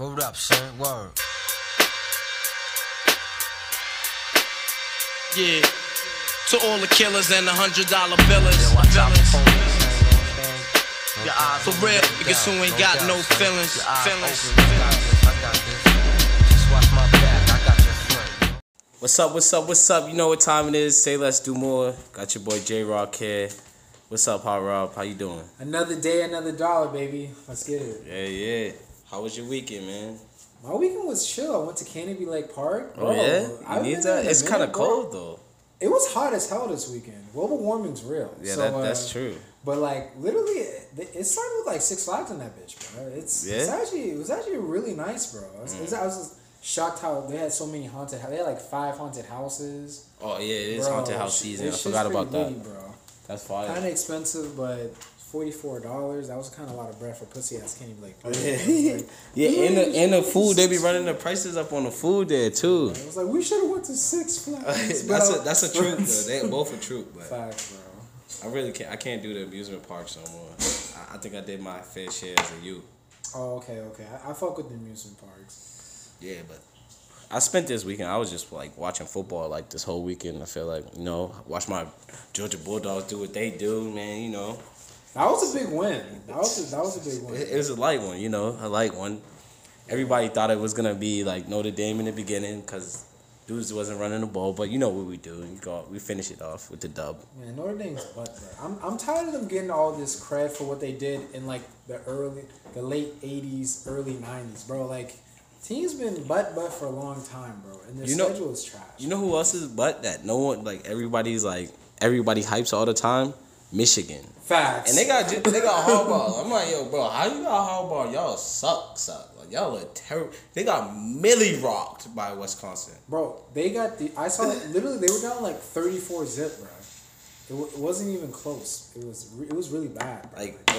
Rolled up, son, word. Yeah, to all the killers and the $100 billers. Yo, for real, because who ain't got no feelings. What's up, what's up, what's up? You know what time it is. Say let's do more. Got your boy J-Rock here. What's up, Hot Rob? How you doing? Another day, another dollar, baby. Let's get it. Yeah, yeah. How was your weekend, man? My weekend was chill. I went to Canopy Lake Park. Bro, oh, yeah? You need that? It's kind of cold, though. It was hot as hell this weekend. Global warming's real. Yeah, so, that's true. But, like, literally, it started with, like, 6 Flags on that bitch, bro. It was actually really nice, bro. I was shocked how they had so many haunted houses. They had, like, 5 haunted houses. Oh, yeah, it is haunted house season. I forgot about that. Witty, bro. That's fine. Kind of expensive, but $44. That was kind of a lot of bread for pussy ass candy. Like, yeah, in the food, they be running the prices up on the food there too. I was like, we should have went to 6 Flags. that's a truth though. They both a truth, but fact, bro. I really can't. I can't do the amusement parks no more. I think I did my fair share as a youth. Oh, okay. I fuck with the amusement parks. Yeah, but I spent this weekend, I was just, like, watching football, like, this whole weekend. I feel like, you know, watch my Georgia Bulldogs do what they do, man, you know. That was a big win. That was a big win. It was a light one, you know, a light one. Everybody thought it was going to be, like, Notre Dame in the beginning because dudes wasn't running the ball. But you know what we do. We finish it off with the dub. Man, Notre Dame's butt, bro. I'm tired of them getting all this cred for what they did in, like, the late 80s, early 90s, bro. Like, team's been butt for a long time, bro, and their schedule is trash. You know who else is butt? That no one, like, everybody hypes all the time. Michigan. Facts. And they got Harbaugh. I'm like, yo, bro, how you got Harbaugh? Y'all suck. Like, y'all are terrible. They got Millie rocked by Wisconsin. Bro, they got I saw literally they were down like 34-0, bro. It wasn't even close. It was really bad, bro. Like,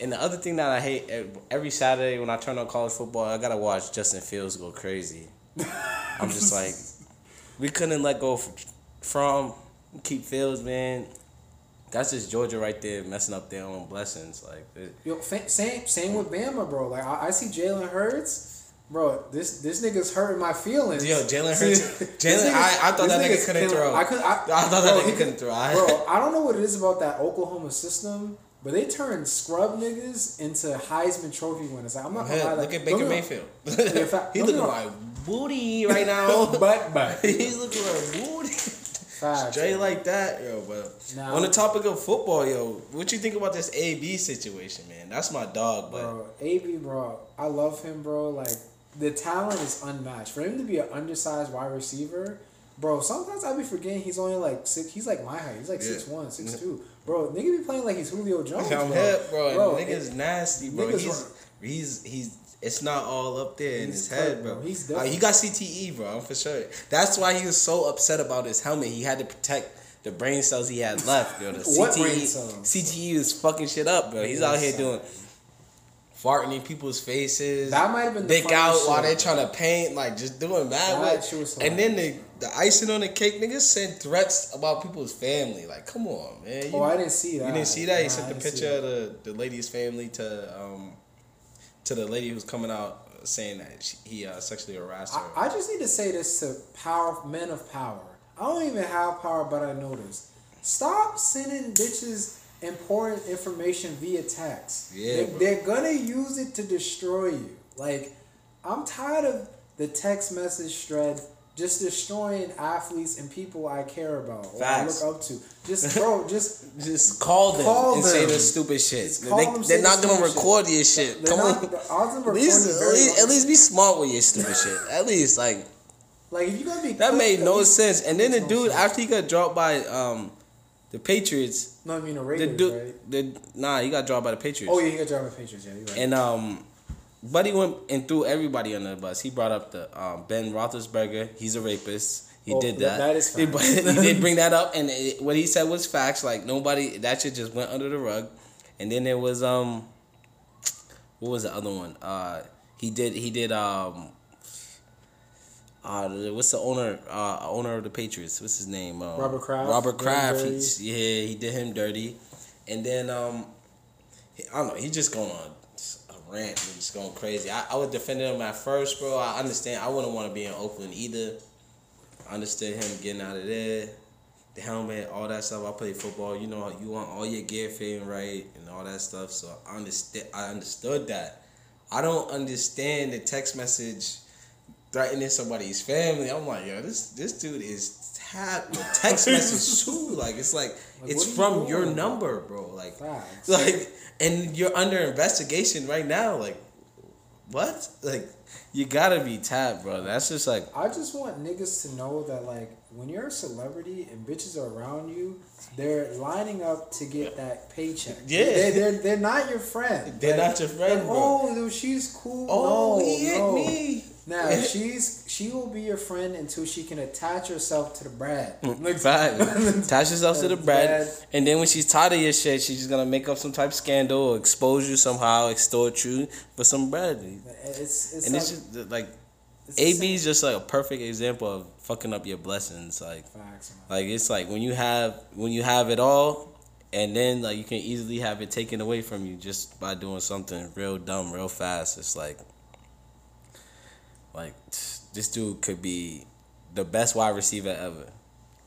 and the other thing that I hate, every Saturday when I turn on college football, I gotta watch Justin Fields go crazy. I'm just like, we couldn't let go from keep Fields, man. That's just Georgia right there messing up their own blessings. Like, yo, same with Bama, bro. Like, I see Jalen Hurts. Bro, this nigga's hurting my feelings. Yo, Jalen Hurts. I thought that nigga couldn't throw. I thought that nigga couldn't throw. Bro, I don't know what it is about that Oklahoma system, but they turn scrub niggas into Heisman Trophy winners. Like, I'm not gonna lie. Look at Baker Mayfield. He's looking like booty right now. But he's looking like booty. Facts, straight like that, yo. But on the topic of football, yo, what you think about this AB situation, man? That's my dog, but bro, AB, bro, I love him, bro. Like, the talent is unmatched. For him to be an undersized wide receiver, bro, sometimes I be forgetting he's only like six. He's like my height. He's like 6'1", 6'2". Bro, nigga be playing like he's Julio Jones, bro. Bro, nigga's nasty, bro. Niggas he's it's not all up there in his head, bro. He's done. He got CTE, bro, I'm for sure. That's why he was so upset about his helmet. He had to protect the brain cells he had left, yo. The what CTE, brain cells? CTE is fucking shit up, bro. He's out here doing farting in people's faces. That might have been dick out while they're trying to paint, like, just doing bad. And then the icing on the cake, niggas sent threats about people's family. Like, come on, man. I didn't see that. You didn't see that? He sent the picture of the lady's family to the lady who's coming out saying that he sexually harassed her. I just need to say this to men of power. I don't even have power, but I know this. Stop sending bitches important information via text. Yeah, they're gonna use it to destroy you. Like, I'm tired of the text message shred just destroying athletes and people I care about or I look up to. Just call them and say the stupid shit. They're not gonna record your shit. Come on, at least be smart with your stupid shit. At least like if you gonna be that quick, made no sense. And then the dude after he got dropped by the Patriots. No, I mean the Raiders, right? He got dropped by the Patriots. Oh, yeah, he got dropped by the Patriots, yeah, you're right. And, Buddy went and threw everybody under the bus. He brought up the Ben Roethlisberger. He's a rapist. He did that. That is fact. He did bring that up, and what he said was facts. Like, that shit just went under the rug. And then there was, what was the other one? What's the owner of the Patriots? What's his name? Robert Kraft. He did him dirty. And then, I don't know, he's just going on a rant and just going crazy. I was defending him at first, bro. I understand. I wouldn't want to be in Oakland either. I understood him getting out of there. The helmet, all that stuff. I played football. You know, you want all your gear fitting right and all that stuff. So I understood that. I don't understand the text message threatening somebody's family. I'm like, yo, this dude is tapped with text messages too. Like, it's like, it's from your number, bro. Like, facts. Like, and you're under investigation right now. Like, what? Like, you gotta be tapped, bro. That's just like, I just want niggas to know that, like, when you're a celebrity and bitches are around you, they're lining up to get that paycheck. Yeah, they're not your friend. They're like, not your friend. Like, bro. Oh, dude, she's cool. Oh, no, he hit me. Now she will be your friend until she can attach herself to the Brad. Attach herself to the Brad, and then when she's tired of your shit, she's just gonna make up some type of scandal, or expose you somehow, extort you for some Brad. AB is just like a perfect example of fucking up your blessings. Like, facts, like it's like when you have it all, and then like you can easily have it taken away from you just by doing something real dumb, real fast. It's like. Like, this dude could be the best wide receiver ever.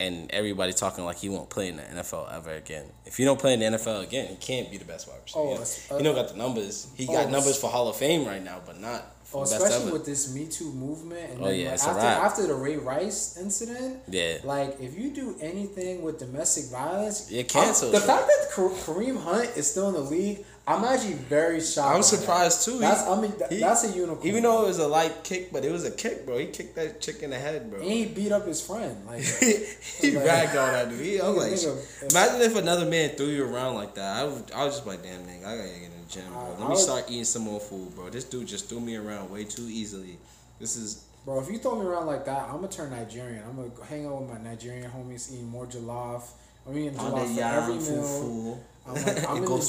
And everybody talking like he won't play in the NFL ever again. If you don't play in the NFL again, he can't be the best wide receiver. Oh, he don't got the numbers. He got numbers for Hall of Fame right now, but not for best especially ever. With this Me Too movement. And then, it's after the Ray Rice incident, like, if you do anything with domestic violence, you're canceled. The fact that Kareem Hunt is still in the league, I'm actually very shocked. I'm surprised too. That's a unicorn. Even though it was a light kick, but it was a kick, bro. He kicked that chick in the head, bro. And he beat up his friend. Like he ragged on that dude. I was like, imagine if another man threw you around like that. I was just like, damn, nigga, I gotta get in the gym, bro. Let me start eating some more food, bro. This dude just threw me around way too easily. This is. Bro, if you throw me around like that, I'm gonna turn Nigerian. I'm gonna hang out with my Nigerian homies, eating more jollof. I'm eating jollof for every meal. I'm in the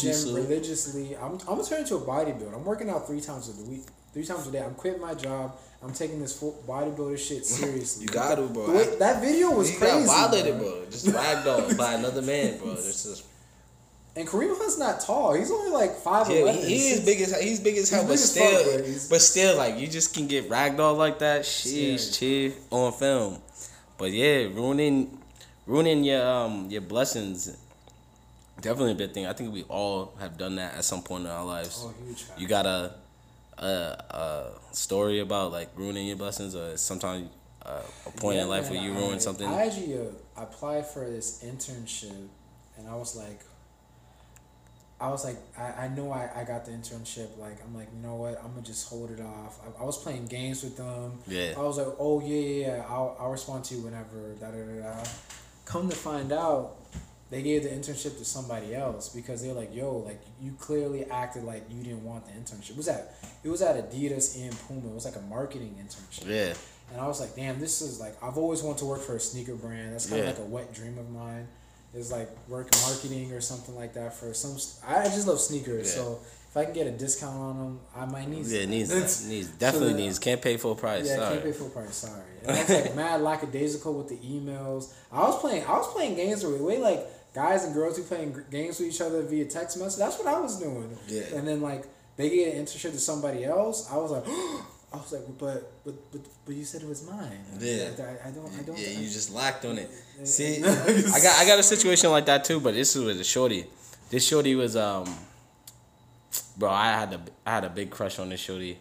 gym religiously. I'm gonna turn into a bodybuilder. I'm working out 3 times a day. I'm quitting my job. I'm taking this full bodybuilder shit seriously. You gotta, bro. That video was crazy. You got violated, bro. Just ragdolled by another man, bro. And Kareem Hunt's not tall. He's only like 5'11". He's big as hell. But still, like, you just can get ragdolled like that. Sheesh, chief on film. But yeah, ruining your blessings. Definitely a big thing. I think we all have done that at some point in our lives. Oh, huge fact. You got a story about like ruining your blessings, or sometimes a point in life where you ruin something. I actually applied for this internship, and I was like, I know I got the internship. Like, I'm like, you know what? I'm going to just hold it off. I was playing games with them. Yeah. I was like, I'll respond to you whenever, da-da-da-da. Come to find out, they gave the internship to somebody else because they're like, yo, like, you clearly acted like you didn't want the internship. It was at Adidas and Puma. It was like a marketing internship. Yeah. And I was like, damn, this is like, I've always wanted to work for a sneaker brand. That's kind of like a wet dream of mine. Is like work marketing or something like that for some. I just love sneakers, so if I can get a discount on them, I might need. Yeah, needs. Can't pay full price. Yeah, sorry. Can't pay full price. Sorry. And I was like mad lackadaisical with the emails. I was playing games where we like guys and girls who playing games with each other via text message. That's what I was doing. Yeah. And then like they get an internship to somebody else. I was like, but you said it was mine. Yeah. I don't. Yeah, you just lacked on it. See, I got a situation like that too, but this was a shorty. This shorty was bro. I had a big crush on this shorty,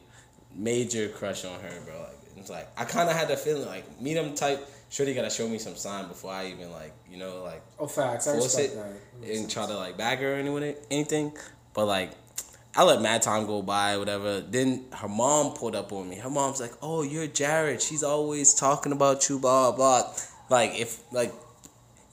major crush on her, bro. Like, it's like I kind of had the feeling like medium type. Shorty gotta show me some sign before I even like facts. I respect that. And try to like bag her or anything, but like. I let mad time go by, whatever. Then her mom pulled up on me. Her mom's like, "Oh, you're Jared. She's always talking about you, blah blah." Like if like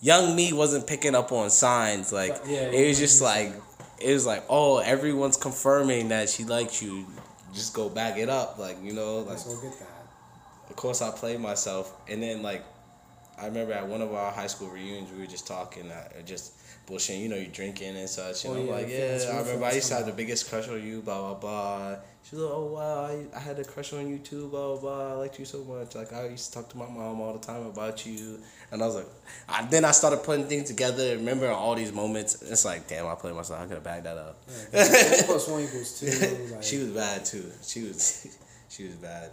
young me wasn't picking up on signs, like it was just like it was like, "Oh, everyone's confirming that she likes you. Just go back it up." Like, you know, like, of course I played myself, and then like I remember at one of our high school reunions, we were just talking, just bullshitting, you know, you drinking and such. And I remember I used to have the biggest crush on you, blah, blah, blah. She was like, oh, wow, I had a crush on you too, blah, blah, blah. I liked you so much. Like, I used to talk to my mom all the time about you. And I was like, then I started putting things together, remembering all these moments. It's like, damn, I played myself. I could have bagged that up. Yeah, 1 + 1 = 2. Like, she was bad too. She was bad.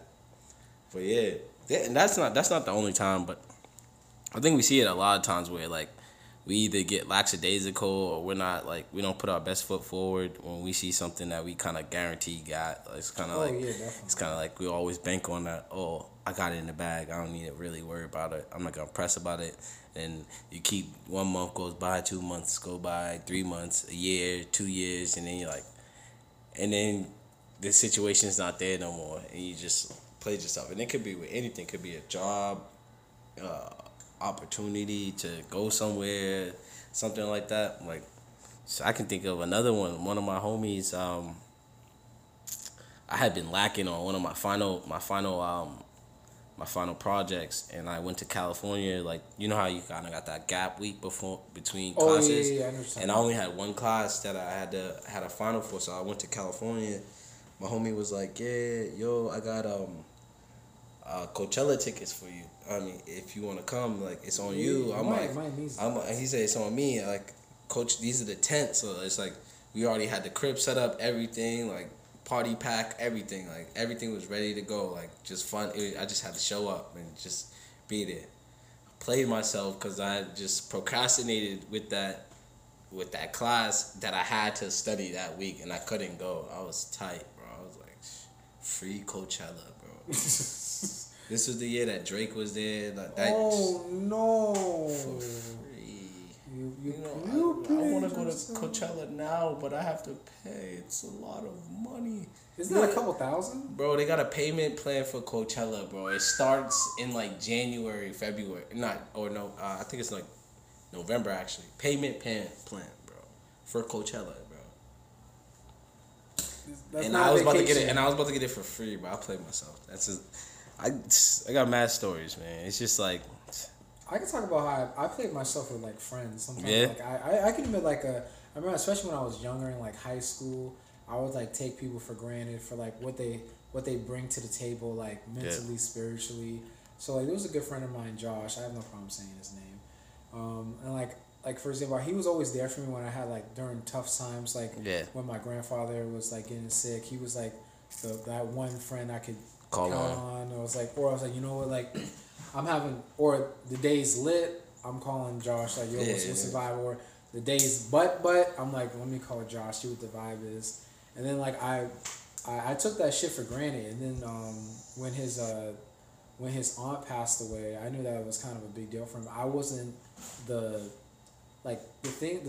But yeah. And that's not the only time, but I think we see it a lot of times where, like, we either get lackadaisical or we're not, like, we don't put our best foot forward when we see something that we kind of guarantee got. It's kind of like we always bank on that, oh, I got it in the bag. I don't need to really worry about it. I'm not going to press about it. And you keep 1 month goes by, 2 months go by, 3 months, a year, 2 years, and then you're like, and then the situation's not there no more. And you just played yourself. And it could be with anything. It could be a job, opportunity to go somewhere, something like that. Like, so I can think of another one. One of my homies, I had been lacking on one of my final projects, and I went to California. Like, you know how you kind of got that gap week before between classes. I and I only had one class that I had a final for, so I went to California. My homie was like, yeah, yo, I got Coachella tickets for you. I mean, if you want to come, like, it's on you. I'm he said it's on me. Like, coach, these are the tents. So it's like we already had the crib set up, everything, like party pack, everything. Like, everything was ready to go. Like, just fun. I just had to show up and just be there. Played myself because I just procrastinated with that class that I had to study that week, and I couldn't go. I was tight, bro. I was like, free Coachella, bro. This was the year that Drake was there. Like, that for free. I want to go to Coachella now, but I have to pay. It's a lot of money. Isn't that a couple thousand? Bro, they got a payment plan for Coachella, bro. It starts in like January, February. I think it's like November actually. Payment plan, bro, for Coachella, bro. I was about to get it for free, but I played myself. I got mad stories, man. It's just like, I can talk about how I played myself with like friends sometimes. Yeah. Like I can admit, like, I remember, especially when I was younger in like high school, I would like take people for granted for like what they bring to the table, like mentally, spiritually. So like, there was a good friend of mine, Josh. I have no problem saying his name. And like for example, he was always there for me when I had like during tough times, like when my grandfather was like getting sick. He was like that one friend I could call on. I was like, you know what, like, the day's lit, I'm calling Josh, like, yo, what's the vibe? Or the day's but I'm like, let me call Josh, see what the vibe is. And then like I took that shit for granted. And then when his aunt passed away, I knew that was kind of a big deal for him. I wasn't the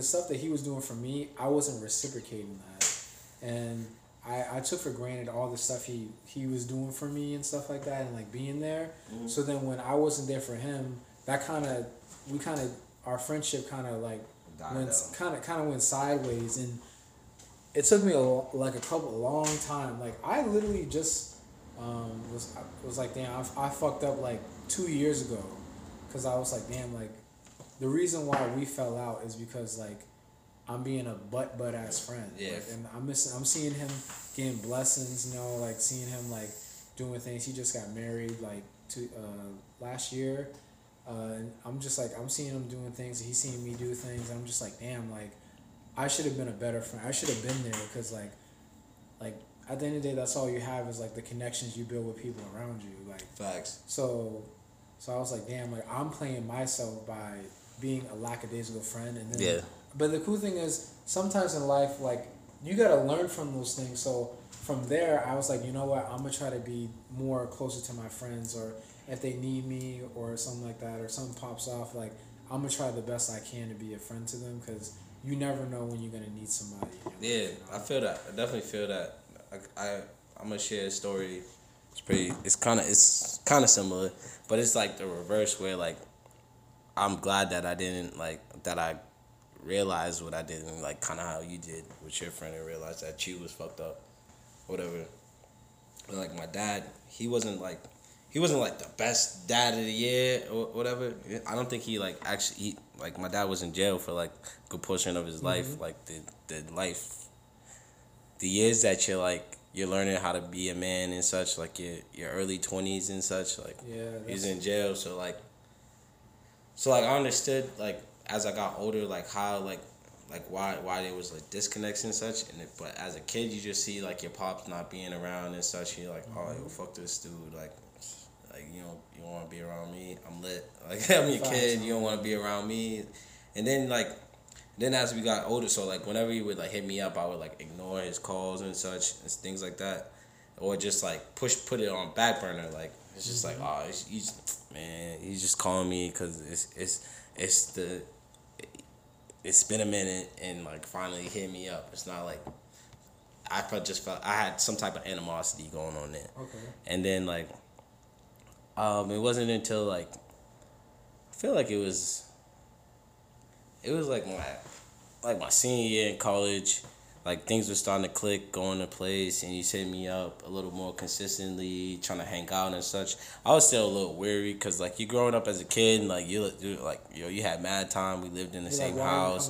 stuff that he was doing for me, I wasn't reciprocating that. And I took for granted all the stuff he was doing for me and stuff like that, and like being there. Mm-hmm. So then when I wasn't there for him, our friendship kind of like went sideways, and it took me a long time. Like, I literally just was like, damn, I fucked up like 2 years ago, because I was like, damn, like, the reason why we fell out is because like, I'm being a butt ass friend. Yeah. Like, and I'm seeing him getting blessings, you know, like seeing him like doing things. He just got married like to last year. And I'm just like, I'm seeing him doing things, and he's seeing me do things. And I'm just like, damn, like, I should have been a better friend. I should have been there, because like at the end of the day, that's all you have is like the connections you build with people around you. Like, facts. So I was like, damn, like, I'm playing myself by being a lackadaisical friend. And then but the cool thing is, sometimes in life, like, you gotta learn from those things. So from there, I was like, you know what, I'm gonna try to be more closer to my friends, or if they need me or something like that, or something pops off, like, I'm gonna try the best I can to be a friend to them, because you never know when you're gonna need somebody. Yeah, I feel that. I definitely feel that. I'm gonna share a story. It's kind of similar, but it's like the reverse, where like, I'm glad that I didn't like that I. Realize what I did, and like kind of how you did with your friend, and realize that you was fucked up, whatever. But like, my dad, he wasn't like, he wasn't like the best dad of the year or whatever. I don't think he like actually like my dad was in jail for like a good portion of his life. Mm-hmm. Like the years that you're like you're learning how to be a man and such, like your early 20s and such, like he's in jail. So I understood like as I got older like how like why there was like disconnects and such, and but as a kid you just see like your pops not being around and such. You're like, oh yo, fuck this dude, like you don't want to be around me. I'm lit. Like I'm your kid. You don't want to be around me. And then then as we got older, so like whenever he would like hit me up, I would like ignore his calls and such and things like that, or just like put it on back burner. Like it's just like, oh, he's just calling me because it's been a minute, and like finally hit me up. It's not like I felt I had some type of animosity going on there. Okay. And then it wasn't until I feel like it was my senior year in college, like things were starting to click, going to place, and you hit me up a little more consistently, trying to hang out and such. I was still a little weary because like you growing up as a kid, and, like you had mad time. We lived in the same house,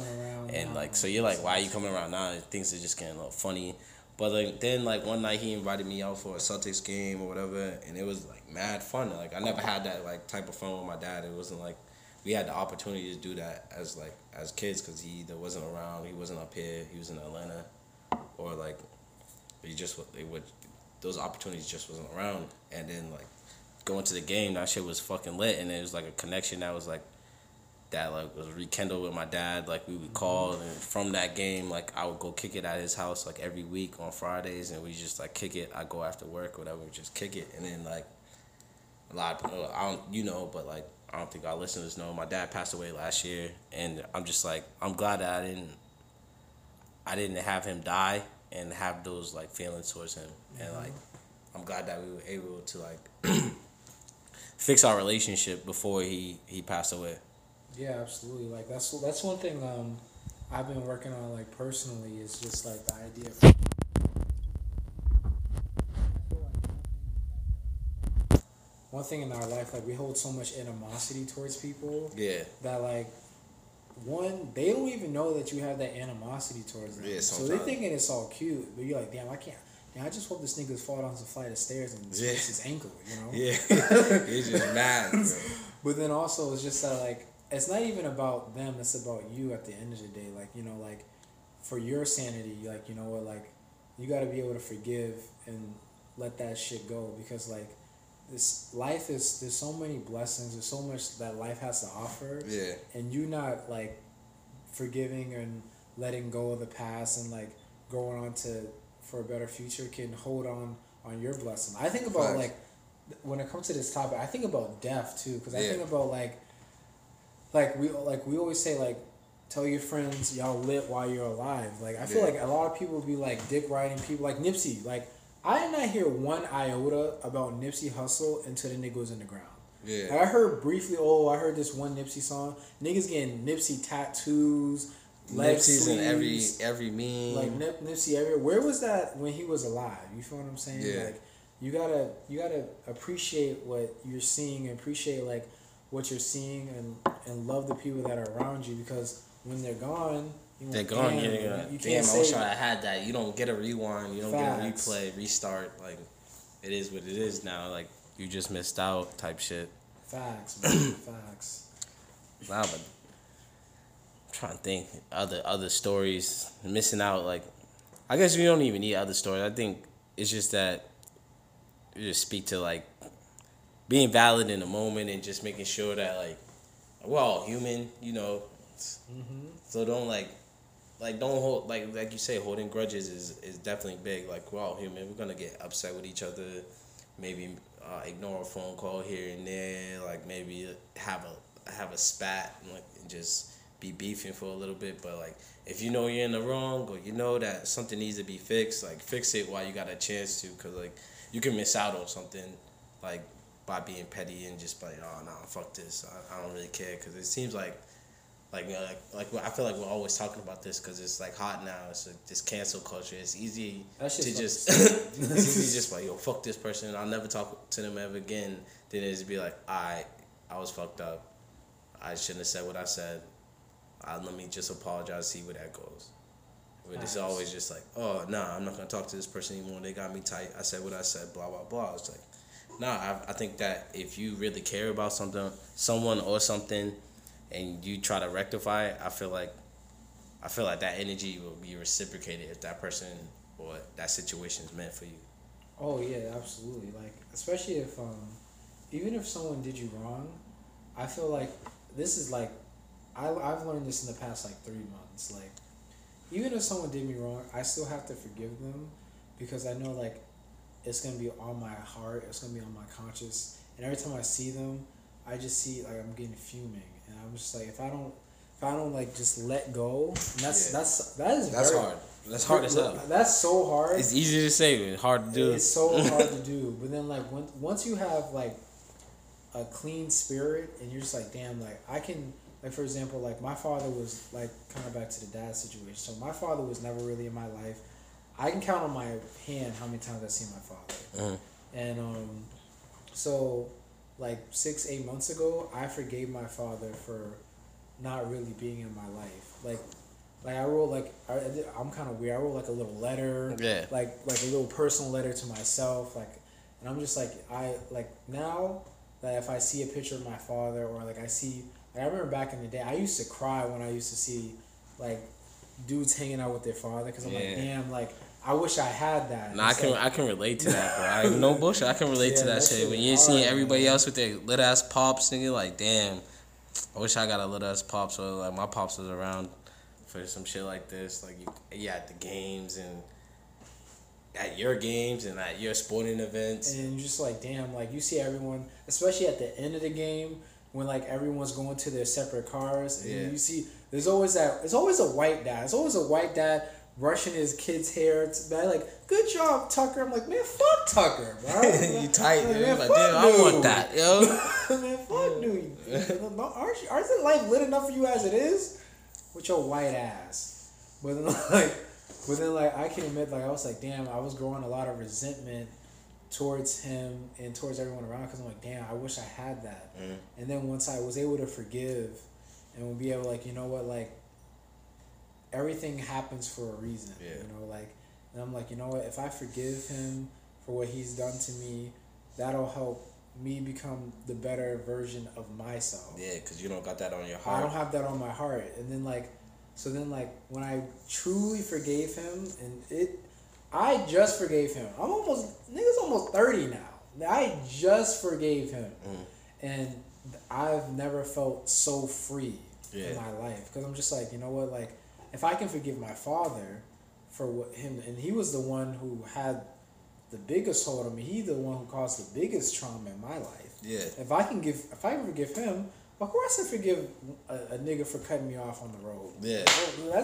and like so you're like, why are you coming around now? Things are just getting a little funny. But like then like one night he invited me out for a Celtics game or whatever, and it was like mad fun. Like I never had that like type of fun with my dad. It wasn't like we had the opportunity to do that as kids, because he either wasn't around, he wasn't up here, he was in Atlanta, or like those opportunities just wasn't around. And then like going to the game, that shit was fucking lit, and it was like a connection that was like was rekindled with my dad. Like we would call, and from that game, like I would go kick it at his house like every week on Fridays, and we just like kick it. I go after work, whatever, we just kick it. And then like a lot of people, I don't think our listeners know, my dad passed away last year, and I'm just like, I'm glad that I didn't have him die and have those like feelings towards him. And like I'm glad that we were able to like fix our relationship before he passed away. Yeah, absolutely. Like that's one thing I've been working on like personally, is just like the idea of one thing in our life, like we hold so much animosity towards people. Yeah. That like, one, they don't even know that you have that animosity towards them. Yeah, so they're thinking it's all cute, but you're like, damn, I can't. Damn, I just hope this nigga fall down some flight of stairs and breaks his ankle. You know. Yeah. He's just mad. Bro. But then also it's just that like, it's not even about them. It's about you at the end of the day. Like like for your sanity, like you got to be able to forgive and let that shit go, because like. This life is, there's so many blessings, there's so much that life has to offer. Yeah. And you not like forgiving and letting go of the past and like going on to for a better future can hold on your blessing. I think about like when it comes to this topic, I think about death too, because I think about like we always say like, tell your friends y'all lit while you're alive. Like I feel like a lot of people be like dick riding people like Nipsey. Like I did not hear one iota about Nipsey Hussle until the nigga was in the ground. Yeah. And I heard briefly, I heard this one Nipsey song. Niggas getting Nipsey tattoos, leg sleeves. Nipsey's in every meme. Like Nipsey everywhere. Where was that when he was alive? You feel what I'm saying? Yeah. Like you gotta appreciate what you're seeing, and appreciate like what you're seeing, and love the people that are around you, because when they're gone, they're gone. You can't say, I wish I had that. You don't get a rewind. You don't get a replay, restart. Like, it is what it is now. Like, you just missed out type shit. Facts, man. Facts. Wow, but I'm trying to think. Other stories. Missing out, like, I guess we don't even need other stories. I think it's just that you just speak to, like, being valid in the moment and just making sure that, like, we're all human, Mm-hmm. So don't, don't hold, like you say, holding grudges is definitely big. Like, we're all human. We're going to get upset with each other. Maybe ignore a phone call here and there. Like, maybe have a spat and just be beefing for a little bit. But, like, if you know you're in the wrong, or you know that something needs to be fixed, like, fix it while you got a chance to. Because, like, you can miss out on something, like, by being petty and just like, oh, no, fuck this. I don't really care. Because it seems like Like I feel like we're always talking about this because it's like hot now. It's like this cancel culture. It's easy to just it's easy just like, yo, fuck this person. I'll never talk to them ever again. Then it's be like, I was fucked up. I shouldn't have said what I said. Let me just apologize. See where that goes. But it's always just like, oh, nah, I'm not gonna talk to this person anymore. They got me tight. I said what I said. Blah blah blah. It's like, nah. I think that if you really care about something, someone or something, and you try to rectify it, I feel like that energy will be reciprocated if that person or that situation is meant for you. Oh yeah, absolutely. Like, especially if even if someone did you wrong, I feel like this is like, I've learned this in the past like 3 months. Like, even if someone did me wrong, I still have to forgive them because I know like it's gonna be on my heart, it's gonna be on my conscience, and every time I see them, I just see like I'm getting fuming. And I'm just like, if I don't like just let go, and that's hard. That's hard as hell. That's so hard. It's easy to say, but it's hard to do. It's so hard to do. But then like once you have like a clean spirit and you're just like, damn, like I can, like for example, like my father was like kind of back to the dad situation. So my father was never really in my life. I can count on my hand how many times I've seen my father. Mm-hmm. And so like 6-8 months ago, I forgave my father for not really being in my life. Like I wrote like I'm kind of weird. I wrote like a little letter, like a little personal letter to myself, like, and I'm just like, I like now that if I see a picture of my father or like I see, like I remember back in the day, I used to cry when I used to see like dudes hanging out with their father because I'm like, damn, like. I wish I had that. No, I can relate to that, bro. No bullshit. I can relate to that shit. When you're seeing everybody else with their lit ass pops, and you're like, damn, I wish I got a lit ass pops, or like my pops was around for some shit like this. Like you at the games and at your games and at your sporting events, and you're just like, damn, like you see everyone, especially at the end of the game when like everyone's going to their separate cars, and you see there's always that. It's always a white dad. It's always a white dad. Brushing his kid's hair, it's bad. Like, good job, Tucker. I'm like, man, fuck Tucker, bro. You tight, like, man. Like, damn, I want that, yo. Man, fuck, dude. Aren't life lit enough for you as it is? With your white ass. But then, like, I can admit, like, I was like, damn, I was growing a lot of resentment towards him and towards everyone around because I'm like, damn, I wish I had that. Mm. And then once I was able to forgive and be able, like, you know what, like, everything happens for a reason, you know, like, and I'm like, you know what, if I forgive him for what he's done to me, that'll help me become the better version of myself. Yeah, because you don't got that on your heart. I don't have that on my heart. And then like, so then like when I truly forgave him and I just forgave him. I'm almost 30 now. I just forgave him. Mm. And I've never felt so free in my life because I'm just like, you know what, like, if I can forgive my father for what him, and he was the one who had the biggest hold on me. He's the one who caused the biggest trauma in my life. Yeah. If I can forgive him, of course I forgive a nigga for cutting me off on the road. Yeah.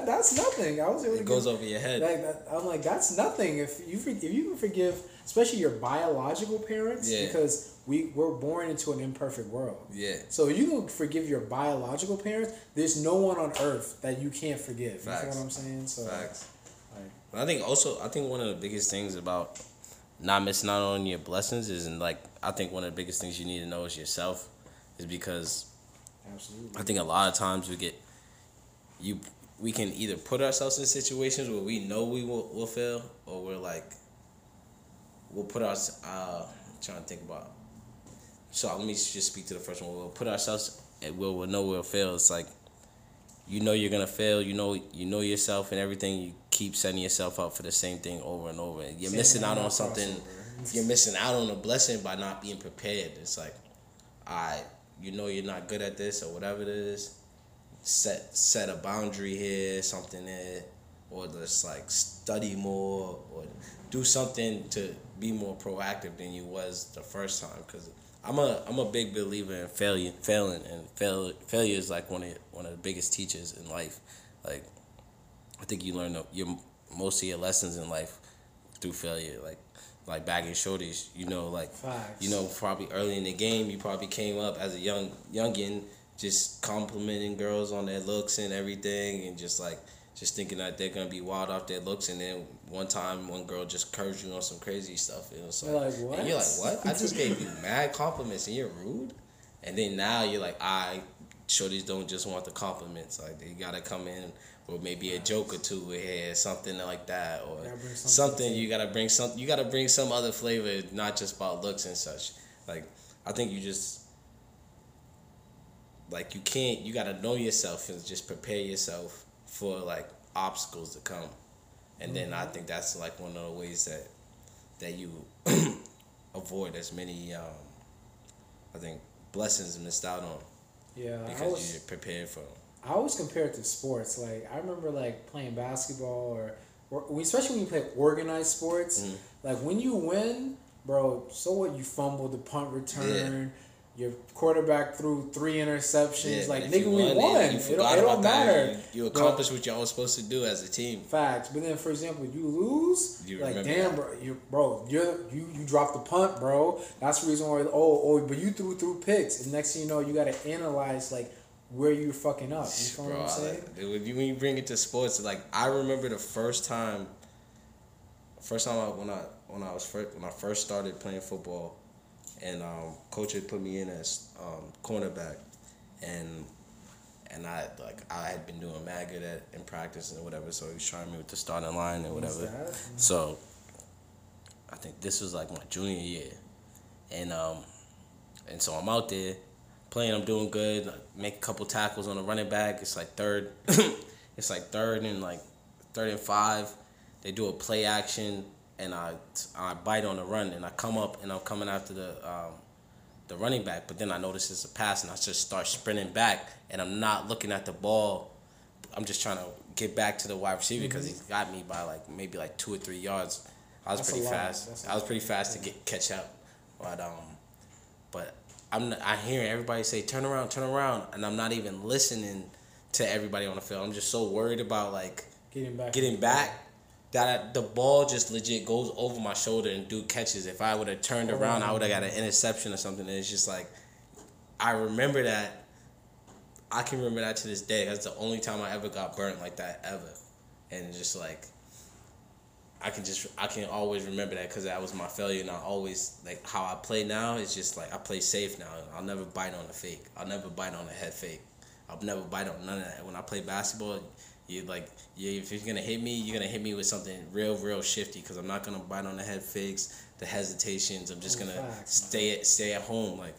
That's nothing. I was able to goes over your head. I'm like, that's nothing. If you can forgive, especially your biological parents, because we're born into an imperfect world. Yeah. So if you can forgive your biological parents, there's no one on earth that you can't forgive. Facts. You know what I'm saying? So, facts. Like, I think one of the biggest things about not missing out on your blessings is, and like, I think one of the biggest things you need to know is yourself, is because absolutely. I think a lot of times we can either put ourselves in situations where we know we'll fail, or we're like, we'll put our trying to think about. So let me just speak to the first one. We'll put ourselves at where we'll know we'll fail. It's like, you know you're gonna fail. You know yourself and everything. You keep setting yourself up for the same thing over and over. You're missing out on something. You're missing out on a blessing by not being prepared. It's like, you know you're not good at this or whatever it is. Set a boundary here, something there, or just like study more or do something to be more proactive than you was the first time. Because I'm a big believer in failure is like one of the biggest teachers in life. Like, I think you learn most of your lessons in life through failure. Like bagging shorties, you know, like, facts. You know, probably early in the game, you probably came up as a youngin, just complimenting girls on their looks and everything, and just like just thinking that they're gonna be wild off their looks, and then one time one girl just curves you on some crazy stuff, you know. So you're like, what? And you're like, what? I just gave you mad compliments and you're rude. And then now you're like, shorties don't just want the compliments. Like they gotta come in with maybe a joke or two with hair, something like that, or something. You gotta bring some. You gotta bring some other flavor, not just about looks and such. Like I think you just. Like you can't. You gotta know yourself and just prepare yourself for like obstacles to come, and then I think that's like one of the ways that you avoid as many. I think blessings missed out on. Yeah, because you're prepared for them. I always compare it to sports. Like I remember, like playing basketball, or especially when you play organized sports. Mm. Like when you win, bro. So what? You fumbled the punt return. Yeah. Your quarterback threw 3 interceptions. Yeah, like nigga, we won. It don't matter. You accomplished what y'all was supposed to do as a team. Facts. But then, for example, you lose. You like damn, that? You dropped the punt, bro. That's the reason why. But you threw picks, and next thing you know, you gotta analyze like. Where you fucking up, you know what I'm saying? When you bring it to sports, like I remember the first time I first started playing football, and coach had put me in as cornerback, and I had been doing mad good in practice and whatever, so he was trying me with the starting line and whatever. Mm-hmm. So I think this was like my junior year, and so I'm out there. Playing, I'm doing good. Make a couple tackles on a running back. It's like third. It's like third and 5. They do a play action, and I bite on the run, and I come up, and I'm coming after the running back. But then I notice it's a pass, and I just start sprinting back, and I'm not looking at the ball. I'm just trying to get back to the wide receiver because he's got me by like maybe like 2 or 3 yards. I was pretty fast to catch up, but. I'm hearing everybody say, turn around, and I'm not even listening to everybody on the field. I'm just so worried about, like, getting back that the ball just legit goes over my shoulder and dude catches. If I would have turned around, I would have got an interception or something. And it's just like, I remember that. I can remember that to this day. That's the only time I ever got burnt like that, ever. And just like, I can always remember that because that was my failure, and I always like how I play now. It's just like I play safe now. I'll never bite on a fake. I'll never bite on a head fake. I'll never bite on none of that. When I play basketball, if you're gonna hit me, you're gonna hit me with something real, real shifty because I'm not gonna bite on the head fakes, the hesitations. I'm just gonna stay at home. Like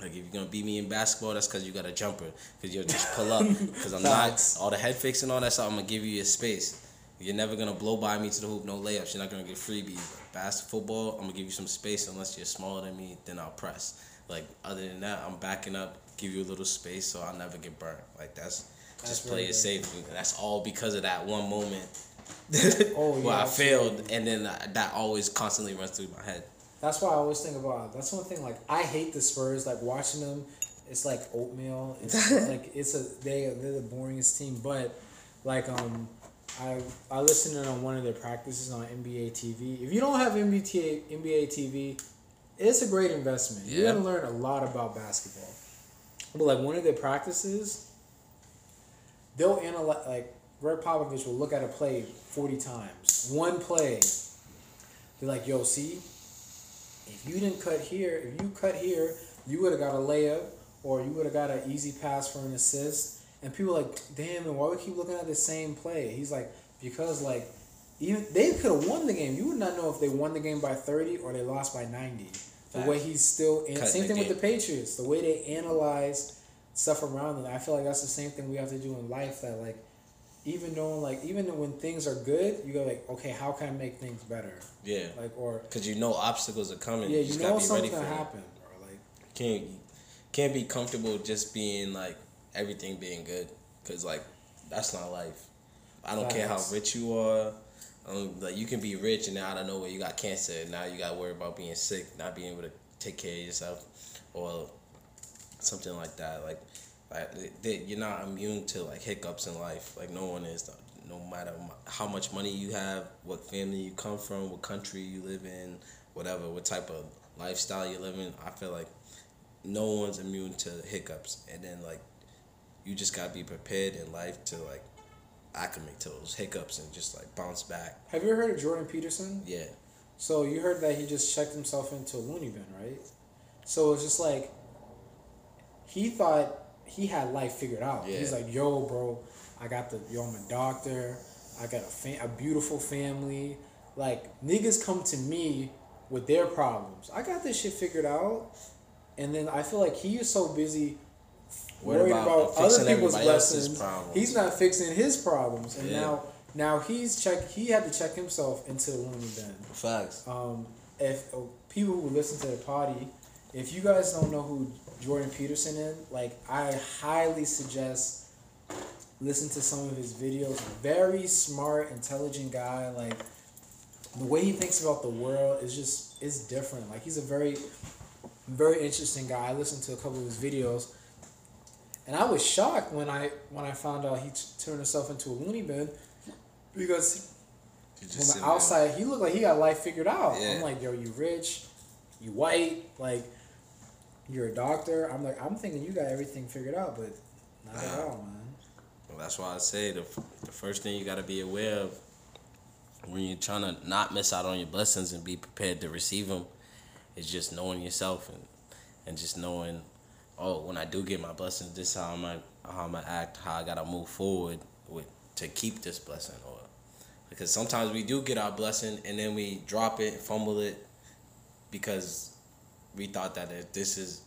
if you're gonna beat me in basketball, that's because you got a jumper because you'll just pull up because I'm not all the head fakes and all that stuff. I'm gonna give you your space. You're never going to blow by me to the hoop, no layups. You're not going to get freebies. Basketball, football, I'm going to give you some space. Unless you're smaller than me, then I'll press. Like, other than that, I'm backing up, give you a little space so I'll never get burnt. Like, that's just play it safe. That's all because of that one moment where I failed. And then that always constantly runs through my head. That's why I always think about it. That's one thing, like, I hate the Spurs. Like, watching them, it's like oatmeal. It's like, they're the boringest team. But, like, I listened in on one of their practices on NBA TV. If you don't have NBA TV, it's a great investment. Yeah. You're going to learn a lot about basketball. But, like, one of their practices, they'll analyze, like, Greg Popovich will look at a play 40 times. One play. They're like, yo, see, if you cut here, you would have got a layup or you would have got an easy pass for an assist. And people are like, damn, and why we keep looking at the same play? He's like, because, like, even they could have won the game. You would not know if they won the game by 30 or they lost by 90. The way he's still – same thing with the Patriots. The way they analyze stuff around them. I feel like that's the same thing we have to do in life that, like, even when things are good, you go like, okay, how can I make things better? Yeah. Like, or – because you know obstacles are coming. Yeah, you know something can happen. Or like, can't be comfortable just being, like, everything being good, cause like that's not life. I don't care how rich you are. Like you can be rich and now I don't know where you got cancer. And now you got to worry about being sick, not being able to take care of yourself, or something like that. Like you're not immune to like hiccups in life. Like no one is. No matter how much money you have, what family you come from, what country you live in, whatever, what type of lifestyle you're living. I feel like no one's immune to hiccups, and then like you just gotta be prepared in life to like acclimate to those hiccups and just like bounce back. Have you ever heard of Jordan Peterson? Yeah. So you heard that he just checked himself into a loony bin, right? So it's just like he thought he had life figured out. Yeah. He's like, yo, bro, I'm a doctor. I got a beautiful family. Like, niggas come to me with their problems. I got this shit figured out. And then I feel like he is so busy worried about other people's lessons. He's not fixing his problems. And now he had to check himself into a loony bin. Facts. If people who listen to the party, if you guys don't know who Jordan Peterson is, like, I highly suggest listen to some of his videos. Very smart, intelligent guy. Like, the way he thinks about the world is just, it's different. Like, he's a very, very interesting guy. I listened to a couple of his videos, and I was shocked when I found out he turned himself into a loony bin, because from the outside, he looked like he got life figured out. Yeah. I'm like, yo, you rich, you white, like, you're a doctor. I'm like, I'm thinking you got everything figured out, but not at all, man. Well, that's why I say the first thing you got to be aware of when you're trying to not miss out on your blessings and be prepared to receive them is just knowing yourself and just knowing, oh, when I do get my blessings, this is how I'm gonna act, how I got to move forward to keep this blessing. Or because sometimes we do get our blessing and then we drop it, fumble it, because we thought that if this is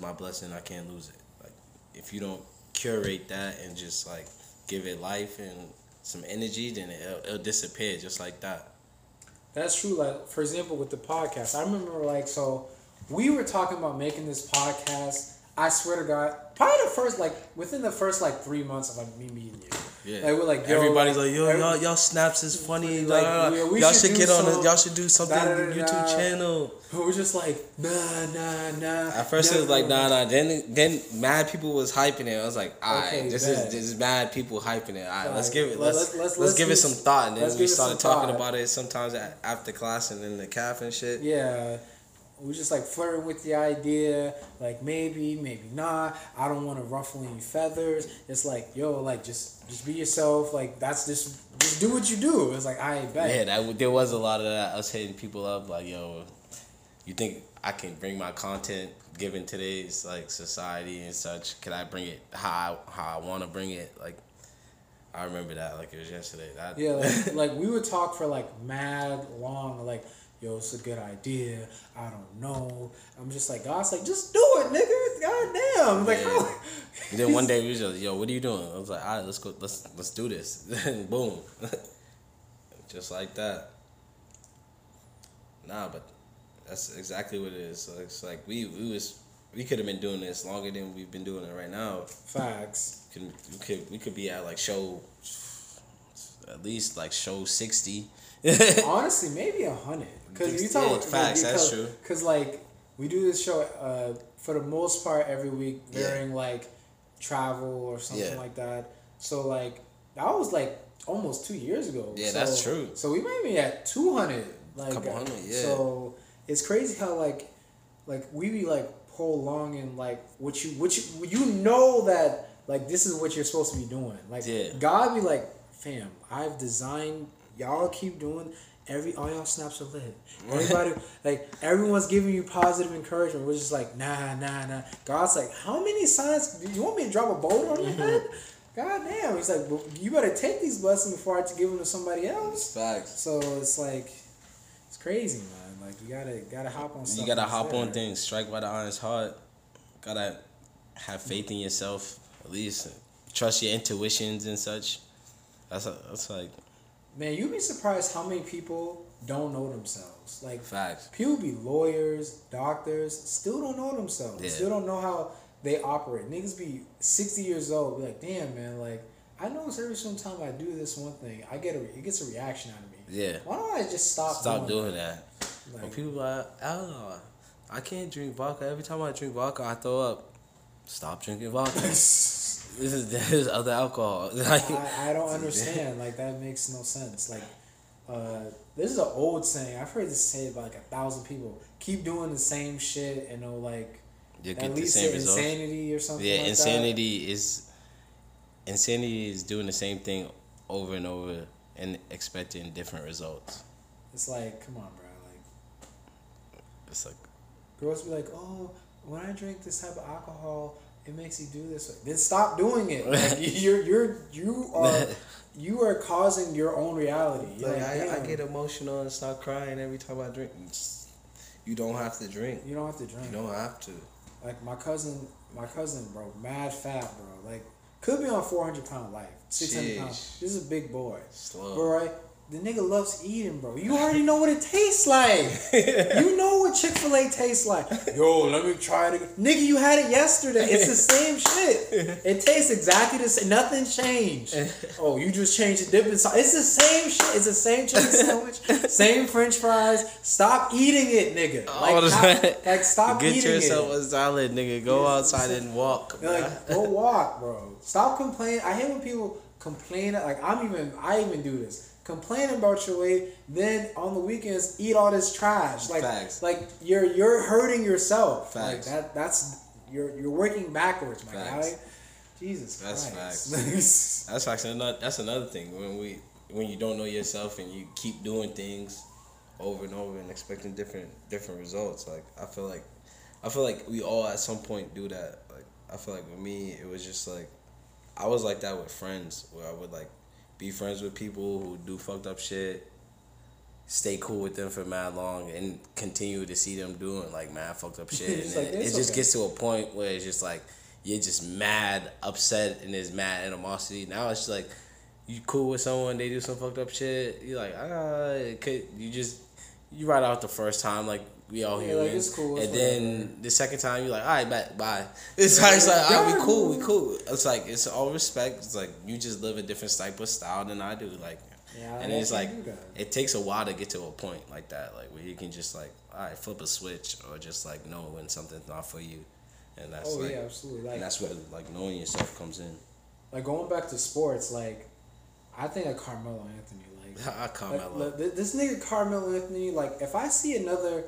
my blessing, I can't lose it. Like, if you don't curate that and just like give it life and some energy, then it'll disappear just like that. That's true. Like, for example, with the podcast, I remember we were talking about making this podcast. I swear to God, probably within the first 3 months of me meeting you. Yeah. Like, we're like, yo, everybody's like, yo, y'all snaps is funny. Like, yeah, y'all should get on it. Y'all should do something on the YouTube channel. But we're just like, nah. At first it was like, nah. Then mad people was hyping it. I was like, alright, okay, this is mad people hyping it. Alright, let's give it. Let's give it some thought. And then we started talking about it sometimes after class and in the cafe and shit. Yeah. We're just like flirting with the idea, like maybe not. I don't want to ruffle any feathers. It's like, yo, like just be yourself. Like, that's just do what you do. It's like, I ain't bad. Yeah, there was a lot of that, us hitting people up like, yo, you think I can bring my content given today's like society and such? Can I bring it how I want to bring it? Like, I remember that like it was yesterday. We would talk for like mad long, like, yo, it's a good idea. I don't know. I'm just like, God's like, just do it, nigga. God damn. Like, how? And then one day we was just like, yo, what are you doing? I was like, all right, let's go. Let's do this. And boom. Just like that. Nah, but that's exactly what it is. So it's like we could have been doing this longer than we've been doing it right now. Facts. We could be at like show 60. Honestly, maybe 100. Because you talk about facts, that's true. Because like we do this show for the most part every week during like travel or something like that. So like that was like almost 2 years ago. Yeah, so, that's true. So we might be at 200. Like, couple hundred, yeah. So it's crazy how like we be like prolonging like what you know that like this is what you're supposed to be doing. Like God be like, fam, I've designed. Y'all keep doing all y'all snaps are lit. Everybody everyone's giving you positive encouragement. We're just like, nah. God's like, how many signs do you want me to drop a boulder on your head? God damn. He's like, well, you better take these blessings before I have to give them to somebody else. Facts. So it's like, it's crazy, man. Like, you gotta hop on stuff. You gotta hop on things. Strike by the iron's hard. Gotta have faith in yourself, at least. Trust your intuitions and such. That's like, man, you'd be surprised how many people don't know themselves. Like, facts. People be lawyers, doctors, still don't know themselves. Yeah. Still don't know how they operate. Niggas be 60 years old, be like, damn, man, like, I notice every single time I do this one thing, it gets a reaction out of me. Yeah. Why don't I just stop doing that? Like, when people are like, oh, I can't drink vodka. Every time I drink vodka, I throw up. Stop drinking vodka. This is other alcohol. Like, I don't understand. Like, that makes no sense. Like, this is an old saying. I've heard this said by like 1,000 people. Keep doing the same shit and they'll like You'll get the same result. Insanity or something. Yeah, like insanity that. Insanity is doing the same thing over and over and expecting different results. It's like, come on, bro. Like, it's like girls be like, oh, when I drink this type of alcohol, it makes you do this. Then stop doing it. Like, you are causing your own reality. Like, I get emotional and start crying every time I drink. You don't have to drink. You don't have to drink. You don't have to. Like my cousin, bro, mad fat, bro. Like, could be on 400-pound life, 600 pounds. This is a big boy. Slow. But right, the nigga loves eating, bro. You already know what it tastes like. You know what Chick-fil-A tastes like. Yo, let me try it again. Nigga, you had it yesterday. It's the same shit. It tastes exactly the same. Nothing changed. Oh, you just changed the dipping sauce. It's the same shit. It's the same chicken sandwich. Same French fries. Stop eating it, nigga. Stop eating it. Get yourself a salad, nigga. Go outside and walk. Like, go walk, bro. Stop complaining. I hate when people complain. Like, I even do this. Complaining about your weight, then on the weekends eat all this trash. Like, facts. Like you're hurting yourself. Facts. Like that's you're working backwards, my guy. Like, Jesus Christ. Facts. That's facts. That's another thing when you don't know yourself and you keep doing things over and over and expecting different results. Like I feel like we all at some point do that. Like I feel like with me it was just like I was like that with friends where I would like be friends with people who do fucked up shit, stay cool with them for mad long, and continue to see them doing like mad fucked up shit. And like, it just gets to a point where it's just like you're just mad upset and there's mad animosity. Now it's just like you cool with someone, they do some fucked up shit. You're like, you ride out the first time like we all humans. Like, it's cool, and then the second time you're like, all right, bye. It's like, all right, we cool. It's like, it's all respect. It's like, you just live a different type of style than I do. Like, yeah, and it's like, it takes a while to get to a point like that, like where you can just like, all right, flip a switch or just like know when something's not for you. And that's yeah, absolutely. Like, and that's where like knowing yourself comes in. Like going back to sports, like I think of Carmelo Anthony. This nigga Carmelo Anthony, like if I see another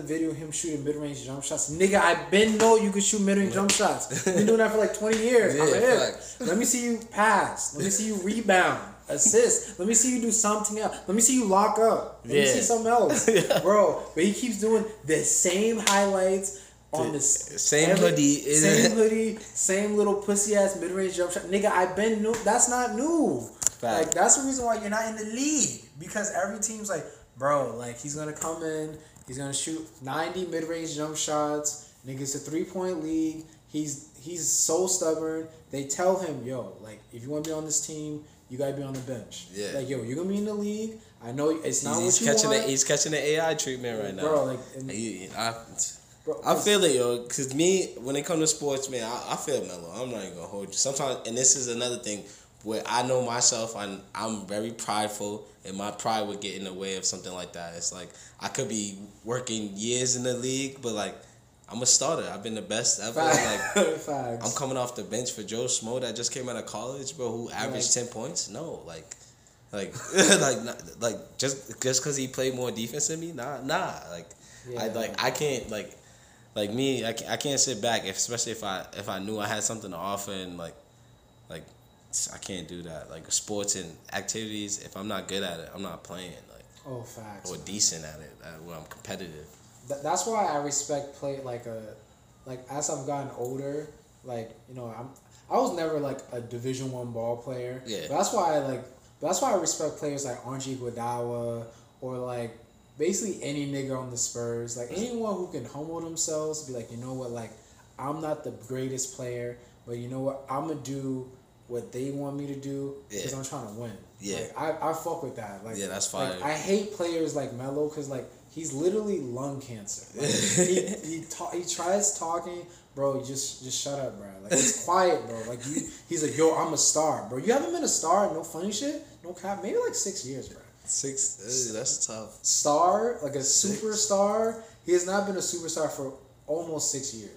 video of him shooting mid-range jump shots, nigga, I been know you can shoot mid-range jump shots. Been doing that for like 20 years. Yeah, let me see you pass. Let me see you rebound, assist. Let me see you do something else. Let me see you lock up. Let me see something else. Yeah. Bro, but he keeps doing the same highlights on the same hoodie, same little pussy ass mid-range jump shot. Nigga, I been know that's not new. Fact. Like that's the reason why you're not in the league, because every team's like, bro, like he's gonna come in, he's gonna shoot 90 mid-range jump shots. Nigga's a 3-point league. He's so stubborn. They tell him, yo, like if you want to be on this team, you gotta be on the bench. Yeah. Like yo, you're gonna be in the league. I know it's not what you want. He's catching the AI treatment right now, bro. Like I feel it, yo. Cause me, when it comes to sports, man, I feel mellow. I'm not even gonna hold you. Sometimes, and this is another thing. Where I know myself, I'm very prideful, and my pride would get in the way of something like that. It's like, I could be working years in the league, but like, I'm a starter. I've been the best ever. Like, I'm coming off the bench for Joe Schmo that just came out of college, bro, who averaged 10 points. No, like, like just because he played more defense than me? Nah. Like, yeah. I can't, like me, I can't sit back, especially if I knew I had something to offer and like, I can't do that. Like sports and activities, if I'm not good at it, I'm not playing. Like facts. Or man. Decent at it, where I'm competitive. That's why I respect play. Like as I've gotten older, like you know, I was never like a Division I ball player. Yeah. But that's why I respect players like Andre Iguodala or like basically any nigga on the Spurs. Like anyone who can humble themselves, be like, you know what, like I'm not the greatest player, but you know what, I'm gonna do what they want me to do because I'm trying to win. Yeah, like, I fuck with that. Like, yeah, that's fire. Like, I hate players like Melo because like he's literally lung cancer. Like, he tries talking, bro. Just shut up, bro. Like it's quiet, bro. Like he's like, yo, I'm a star, bro. You haven't been a star, no funny shit, no cap. Maybe like 6 years, bro. That's tough. Star, like a superstar. He has not been a superstar for almost 6 years.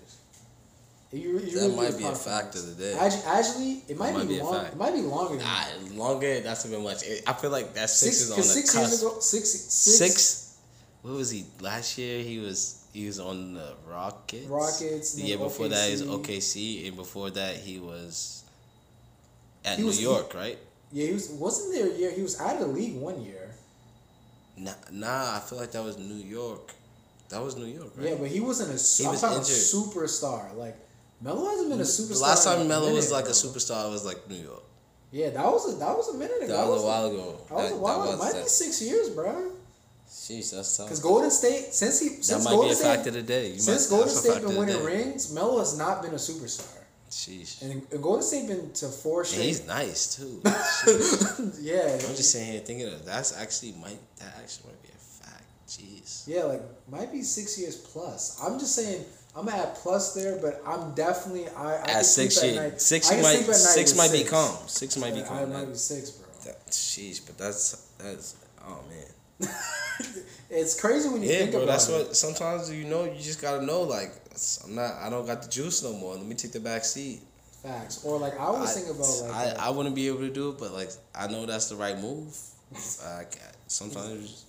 You that might be a factor today. Actually, it might be longer than that. Longer, that's even much. I feel like that six is on the cusp. Six years ago, six What was he last year? He was on the Rockets. Rockets. The year before OKC. That is OKC, and before that he was at New York, right? Yeah, he was. Wasn't there a year he was out of the league one year? Nah, I feel like that was New York. That was New York, right? Yeah, but he wasn't a superstar. Like Melo hasn't been a superstar. The last time Melo was like a superstar was like New York. Yeah, that was a minute ago. That was a while ago. That was a while ago. Might be 6 years, bro. Jeez, that's tough. Because Golden State, since Golden State been winning rings, Melo has not been a superstar. Sheesh. And Golden State been to four straight. He's nice too. Yeah. I'm just sitting here thinking of that actually might be a fact. Jeez. Yeah, like might be 6 years plus. I'm just saying I'm gonna add plus there, but I'm definitely I at 6 years. Six might be calm. Six might be calm. Might be six, bro. Sheesh, but that's oh man. It's crazy when you think about it. Yeah, bro, that's what sometimes you just gotta know, like, I don't got the juice no more. Let me take the back seat. Facts. Or, like, I always think about, like... I wouldn't be able to do it, but, like, I know that's the right move. Sometimes,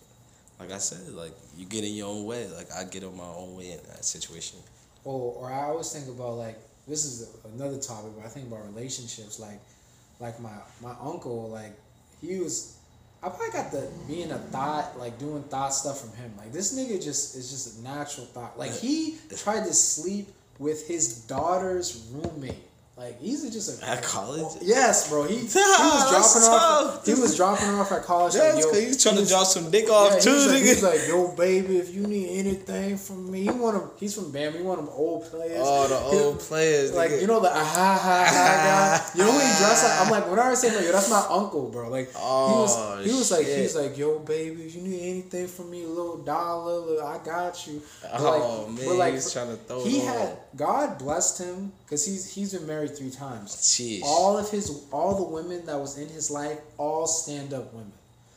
like I said, like, you get in your own way. Like, I get in my own way in that situation. Or I always think about, like, this is another topic, but I think about relationships. Like my uncle, like, he was... I probably got the being a thought, like doing thought stuff from him. Like this nigga is just a natural thought. Like he tried to sleep with his daughter's roommate. Like he's just a at college. Oh, yes, bro. He was dropping off at college. Yeah, like, he was trying to drop some dick off too. He's like, yo, baby, if you need anything from me, he's from Bama. He one of them old players. Oh, the old players. Like nigga. You know the guy. You know when he dressed like I'm like, what are I saying? Like, yo, that's my uncle, bro. Like he was like, yo, baby, if you need anything from me, little dollar, I got you. But, oh like, man, but, like, he's trying to throw. He it had on. God blessed him because he's been married 3 times. Jeez. All the women that was in his life, all stand-up women.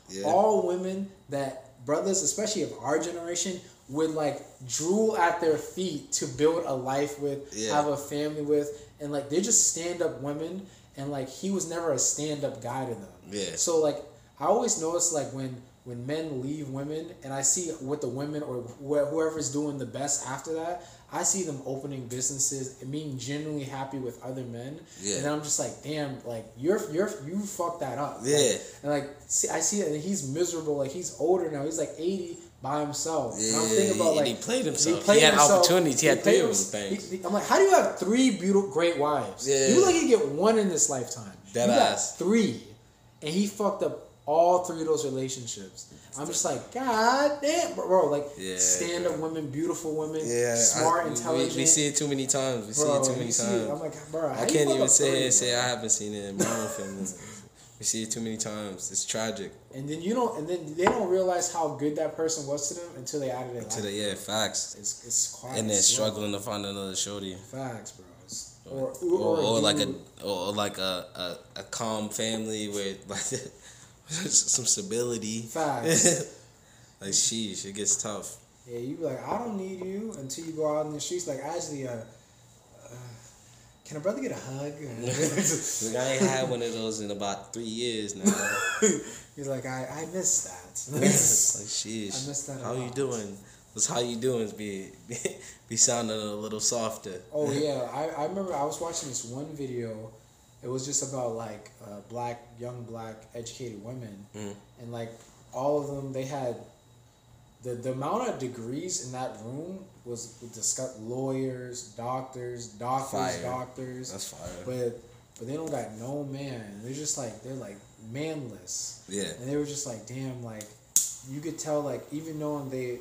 Yeah. All women that brothers, especially of our generation, would like drool at their feet to build a life with, have a family with, and like they're just stand-up women, and like he was never a stand-up guy to them. Yeah. So like I always notice like when men leave women, and I see what the women or whoever's doing the best after that, I see them opening businesses and being genuinely happy with other men. Yeah. And I'm just like, damn, like you fucked that up. Yeah. I see it, and he's miserable. Like he's older now. He's like 80 by himself. Yeah. And I'm thinking about like he played himself. He had opportunities. He had 3 of those things. I'm like, how do you have 3 beautiful, great wives? Yeah. You lucky to get 1 in this lifetime. That you ass. Got 3, and he fucked up all 3 of those relationships. I'm just like, God damn, bro. Like, stand-up women, beautiful women, smart, intelligent. We see it too many times. I'm like, bro, I can't even sit here and say I haven't seen it in my own family. We see it too many times. It's tragic. And then they don't realize how good that person was to them until they added it. Until facts. It's quiet. And they're struggling to find another shorty. Facts, bro. Or like a calm family where like. Some stability. Facts. Like, sheesh, it gets tough. Yeah, you be like, I don't need you until you go out in the streets. Like, actually, can a brother get a hug? Like, I ain't had one of those in about 3 years now. He's like, I miss that. Like, sheesh. I miss that. How you doing? That's how you doing. Be sounding a little softer. Oh, yeah. I remember I was watching this one video. It was just about like young black educated women, and like all of them, they had the amount of degrees in that room was discussed, lawyers, doctors. That's fire. But they don't got no man. They're just like manless. Yeah. And they were just like, damn, like you could tell, like even knowing they,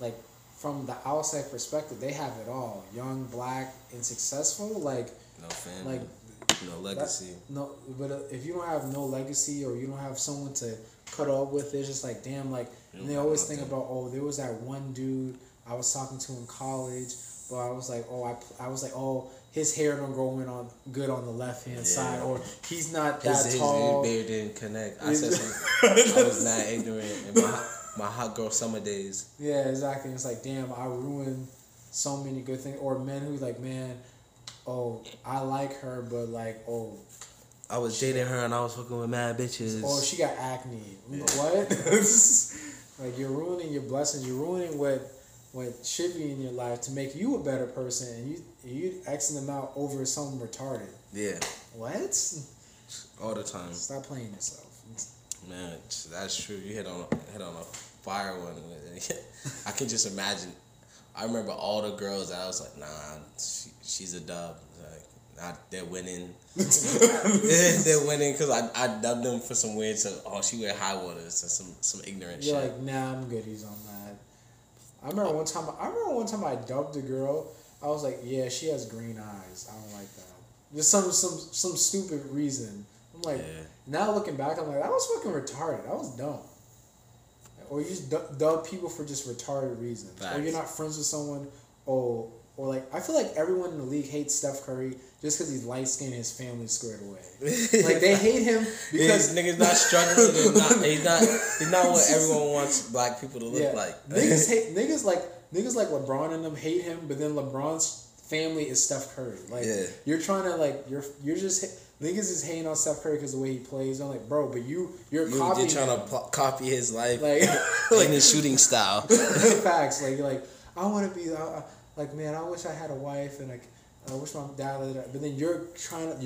like from the outside perspective, they have it all. Young, black, and successful. Like no family. Like. No legacy. But if you don't have no legacy or you don't have someone to cut up with, it's just like, damn, like, and they always think about, oh, there was that one dude I was talking to in college, but I was like, oh, I was like, oh, his hair don't grow in on good on the left hand side, or he's not that tall. His beard didn't connect. I said something. I was not ignorant in my hot girl summer days. Yeah, exactly. It's like, damn, I ruined so many good things. Or men who like, man. Oh, I like her, but like, oh, I was dating her and I was fucking with mad bitches. Oh, she got acne. Yeah. What? Like, you're ruining your blessings. You're ruining what should be in your life to make you a better person, and you Xing them out over something retarded. Yeah. What? All the time. Stop playing yourself. Man, that's true. You hit on a fire one. I can just imagine. I remember all the girls that I was like, nah, she's a dub. Like, they're winning. They're winning because I dubbed them for some weird stuff. Oh, she wear high waters and some ignorant shit. You're like, nah, I'm goodies on that. I remember one time I dubbed a girl. I was like, yeah, she has green eyes. I don't like that. Just some stupid reason. I'm like, yeah. Now looking back, I'm like, I was fucking retarded. I was dumb. Or you just dub people for just retarded reasons. Facts. Or you're not friends with someone. Oh, or like, I feel like everyone in the league hates Steph Curry just because he's light skinned and his family's squared away. Like, they hate him because niggas not struggling. He's not what everyone wants black people to look like. Niggas like LeBron and them hate him, but then LeBron's family is Steph Curry. Like, you're trying to, like, you're just niggas is hating on Steph Curry because the way he plays. I'm like, bro, but you're copying. You're trying to copy his life, like, like his shooting style. Facts, like, you're like, I want to be like, man, I wish I had a wife, and like, I wish my dad lived. But then you're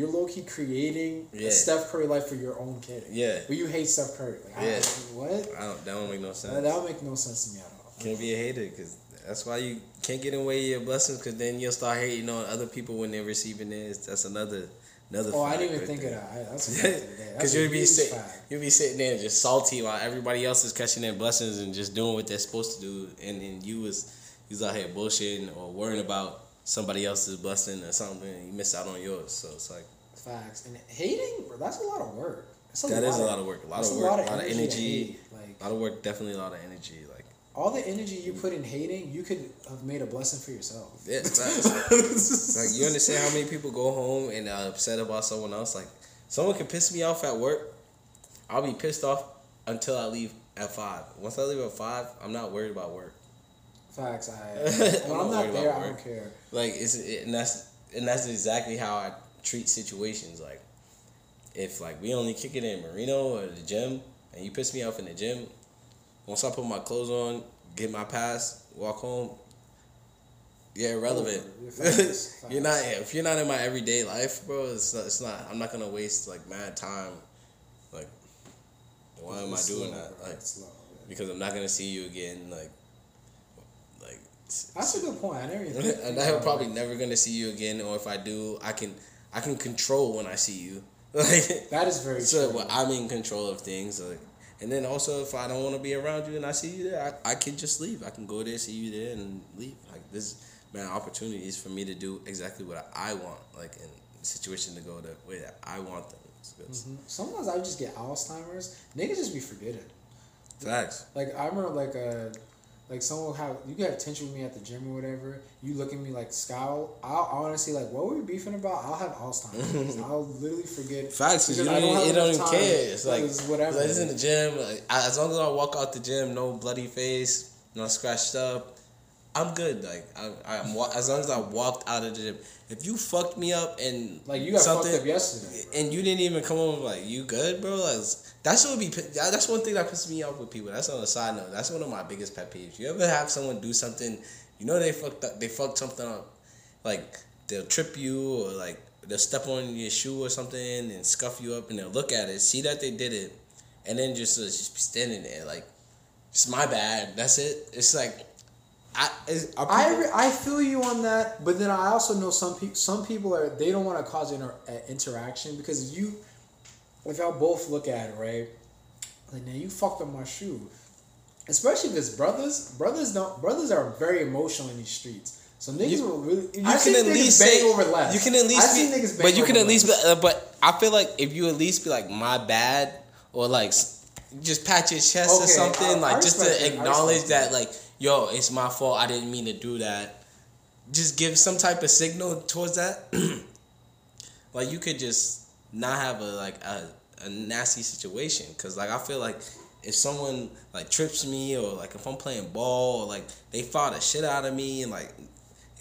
low key creating a Steph Curry life for your own kid. Yeah, but you hate Steph Curry. Like, that don't make no sense. That don't make no sense to me at all. Can't be a hater because. That's why you can't get away with your blessings, because then you'll start hating on other people when they're receiving theirs. That's another. Oh, I didn't even think of that. That's because you'll be sitting there just salty while everybody else is catching their blessings and just doing what they're supposed to do, and then you was out here bullshitting or worrying about somebody else's blessing or something, and you miss out on yours. So it's like facts and hating. Bro, that's a lot of work. That is a lot of work. A lot of work, a lot of energy. Like, a lot of work, definitely a lot of energy. Like. All the energy you put in hating, you could have made a blessing for yourself. Yeah, like, you understand how many people go home and are upset about someone else? Like, someone can piss me off at work. I'll be pissed off until I leave at 5. Once I leave at 5, I'm not worried about work. Facts. When I'm not there, I don't care. Like, that's exactly how I treat situations. Like, if like we only kick it in Marino or the gym, and you piss me off in the gym. Once I put my clothes on, get my pass, walk home, you're irrelevant. You're not, if you're not in my everyday life, bro, it's not I'm not gonna waste like mad time. Like, why am I doing that? Like, because I'm not gonna see you again, like that's a good point. I never even think and I'm probably never gonna see you again, or if I do, I can control when I see you. Like, that is very true. Well, I'm in control of things, like. And then also, if I don't want to be around you and I see you there, I can just leave. I can go there, see you there, and leave. Like, this, man, opportunities for me to do exactly what I want, like, in a situation to go the way that I want them. Mm-hmm. Sometimes I just get Alzheimer's. Niggas just be forgetting. Facts. Like, I remember, like someone will have, you got tension with me at the gym or whatever, you look at me like scowl, I'll honestly, like, what were we beefing about? I'll have Alzheimer's. I'll literally forget. Facts, because you don't even care. It's like, whatever. It's in the gym, like, as long as I walk out the gym, no bloody face, not scratched up, I'm good. Like, as long as I walked out of the gym. If you fucked me up and like, you got fucked up yesterday, bro. And you didn't even come over like, you good, bro? Like, that's one thing that pisses me off with people. That's on a side note. That's one of my biggest pet peeves. You ever have someone do something, you know they fucked something up, like they'll trip you or like they'll step on your shoe or something and scuff you up, and they'll look at it, see that they did it, and then just be standing there like, it's my bad. That's it. It's like. I feel you on that, but then I also know some people are, they don't want to cause interaction, because if y'all both look at it, right, like, man, you fucked up my shoe, especially if it's brothers are very emotional in these streets. So niggas will really. I've seen niggas bang over less. You can at least. I've seen niggas bang over less. But you can at least. But I feel like if you at least be like, my bad, or like just pat your chest or something, like just to acknowledge that, like. Yo, it's my fault. I didn't mean to do that. Just give some type of signal towards that. Like, you could just not have a nasty situation. Because, like, I feel like if someone, like, trips me, or, like, if I'm playing ball, or, like, they fought the shit out of me and, like,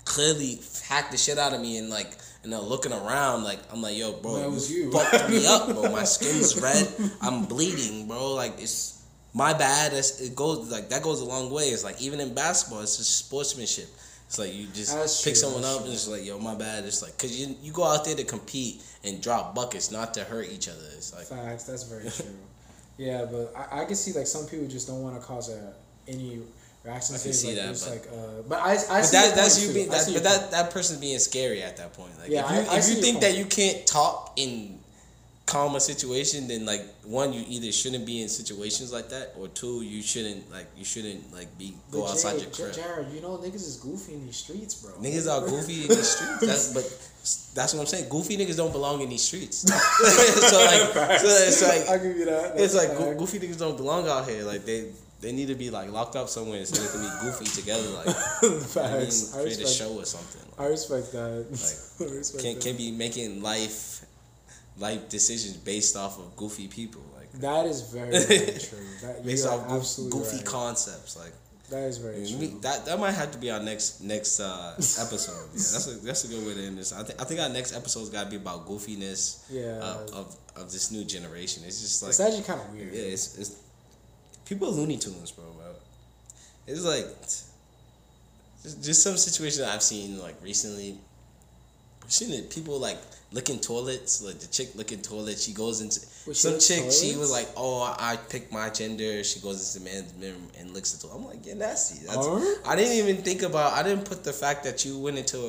clearly hacked the shit out of me, and, like, and they're looking around, like, I'm like, yo, bro, you fucked me up, bro. My skin's red. I'm bleeding, bro. Like, it's... my bad, it goes like that goes a long way. It's like even in basketball, it's just sportsmanship. It's like you just pick someone up and it's like, yo, my bad. It's like because you go out there to compete and drop buckets, not to hurt each other. It's like facts. That's very true. Yeah, but I can see like some people just don't want to cause any reaction. I can see like, that, but that person's being scary at that point. Like, yeah, if you think that you can't talk in calm a situation, then like one, you either shouldn't be in situations like that, or two, you shouldn't be go outside your crib. Jared, you know niggas is goofy in these streets, bro. Niggas are goofy in these streets. That's what I'm saying. Goofy niggas don't belong in these streets. so it's like I'll give you that. It's like goofy niggas don't belong out here. Like they need to be like locked up somewhere instead of be goofy together. Like facts. I mean, create a show or something. Like, I respect that. Like I respect can be making life decisions based off of goofy people. Like that is very, very true. That, based off goofy concepts. Like that is very true. That might have to be our next episode. Yeah, that's a good way to end this. I think our next episode's got to be about goofiness. Yeah. Of this new generation. It's just like it's actually kind of weird. Yeah. It's people are Looney Tunes, bro. It's like just some situations that I've seen like recently. I've seen it. People like licking toilets, like the chick licking toilets. She goes into some chick. Toilets? She was like, "Oh, I picked my gender." She goes into the man's mirror and licks the toilet. I'm like, "Yeah, nasty." I didn't even think about. I didn't put the fact that you went into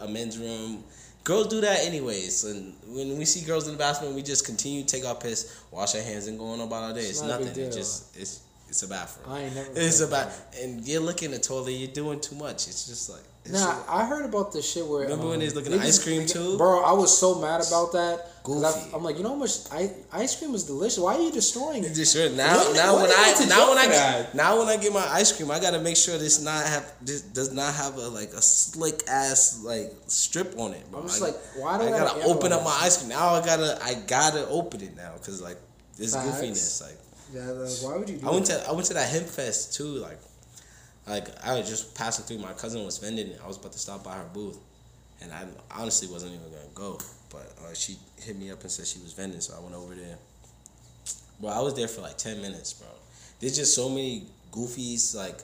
a men's room. Girls do that anyways. And when we see girls in the bathroom, we just continue to take our piss, wash our hands, and go on about our day. It's nothing. It's a bathroom. I ain't never. It's a bath, and you're looking at the toilet. You're doing too much. It's just like. Nah, I heard about this shit where remember when he's looking at ice cream too? Bro, I was so mad about that. Goofy. I'm like, you know how much ice cream is delicious. Why are you destroying it? Sure. Now when I get my ice cream, I gotta make sure this does not have a slick ass like strip on it. Bro. I'm just like, why do I gotta open up my ice cream? Now I gotta open it now because like this goofiness like. Yeah, why would you? I went to that hemp fest too like. Like, I was just passing through. My cousin was vending it. I was about to stop by her booth. And I honestly wasn't even going to go. But she hit me up and said she was vending, so I went over there. Bro, I was there for, like, 10 minutes, bro. There's just so many goofies. Like,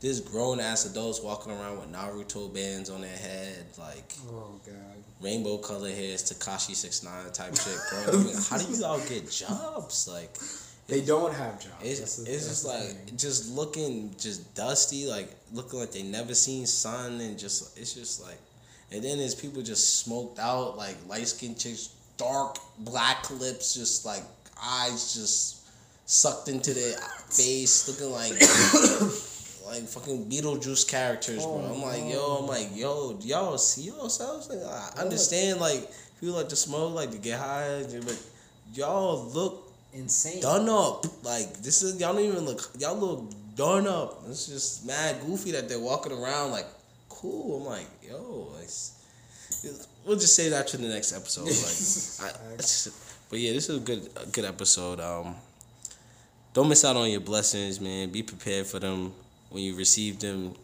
there's grown-ass adults walking around with Naruto bands on their head. Like, oh, God. Rainbow color hairs, Tekashi 6ix9ine type shit. Bro, I mean, how do you all get jobs? Like... They don't have jobs. It's just like thing. Just looking just dusty, like looking like they never seen sun, and just it's just like, and then there's people just smoked out, like light skinned chicks, dark black lips, just like eyes just sucked into their face, looking like like fucking Beetlejuice characters, bro. I'm like, yo, y'all see yourselves? Like, I understand, like people like to smoke, like to get high, but y'all look. Insane. Done up. Like, this is... Y'all don't even look... Y'all look done up. It's just mad goofy that they're walking around like, cool. I'm like, yo, we'll just save that to the next episode. Like, but yeah, this is a good episode. Don't miss out on your blessings, man. Be prepared for them. When you receive them,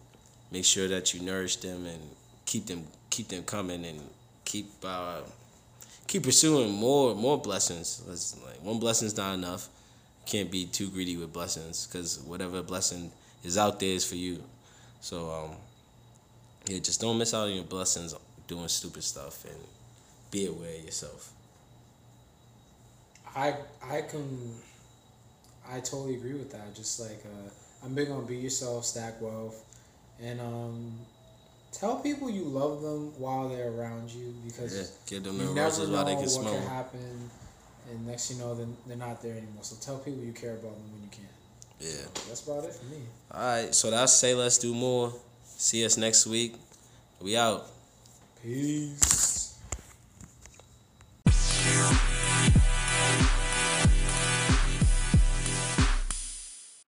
make sure that you nourish them and keep them coming and keep pursuing more blessings. It's like one blessing's not enough. Can't be too greedy with blessings because whatever blessing is out there is for you. So yeah, just don't miss out on your blessings doing stupid stuff and be aware of yourself. I totally agree with that. Just like I'm big on be yourself, stack wealth, and tell people you love them while they're around you because you never know what can happen, and next you know they're not there anymore. So tell people you care about them when you can. Yeah, so that's about it for me. All right, so that's Say Let's Do More. See us next week. We out. Peace.